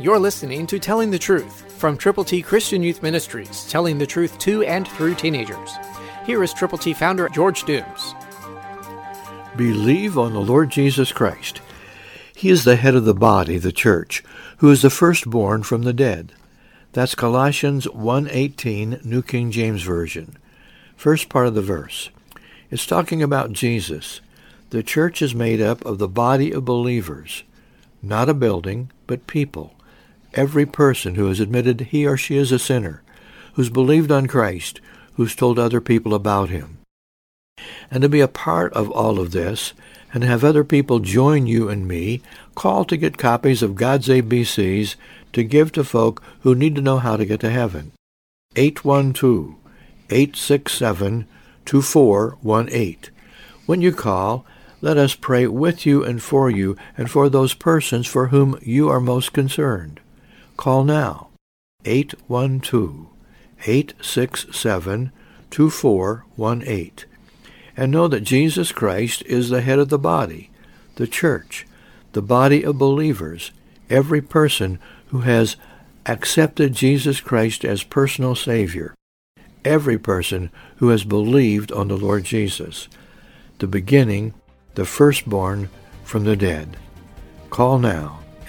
You're listening to Telling the Truth from Triple T Christian Youth Ministries, telling the truth to and through teenagers. Here is Triple T founder George Dooms. Believe on the Lord Jesus Christ. He is the head of the body, the church, who is the firstborn from the dead. That's Colossians 1:18, New King James Version. First part of the verse. It's talking about Jesus. The church is made up of the body of believers, not a building, but people. Every person who has admitted he or she is a sinner, who's believed on Christ, who's told other people about him. And to be a part of all of this, and have other people join you and me, call to get copies of God's ABCs to give to folk who need to know how to get to heaven. 812-867-2418. When you call, let us pray with you and for those persons for whom you are most concerned. Call now, 812-867-2418. And know that Jesus Christ is the head of the body, the church, the body of believers, every person who has accepted Jesus Christ as personal Savior, every person who has believed on the Lord Jesus, the beginning, the firstborn from the dead. Call now,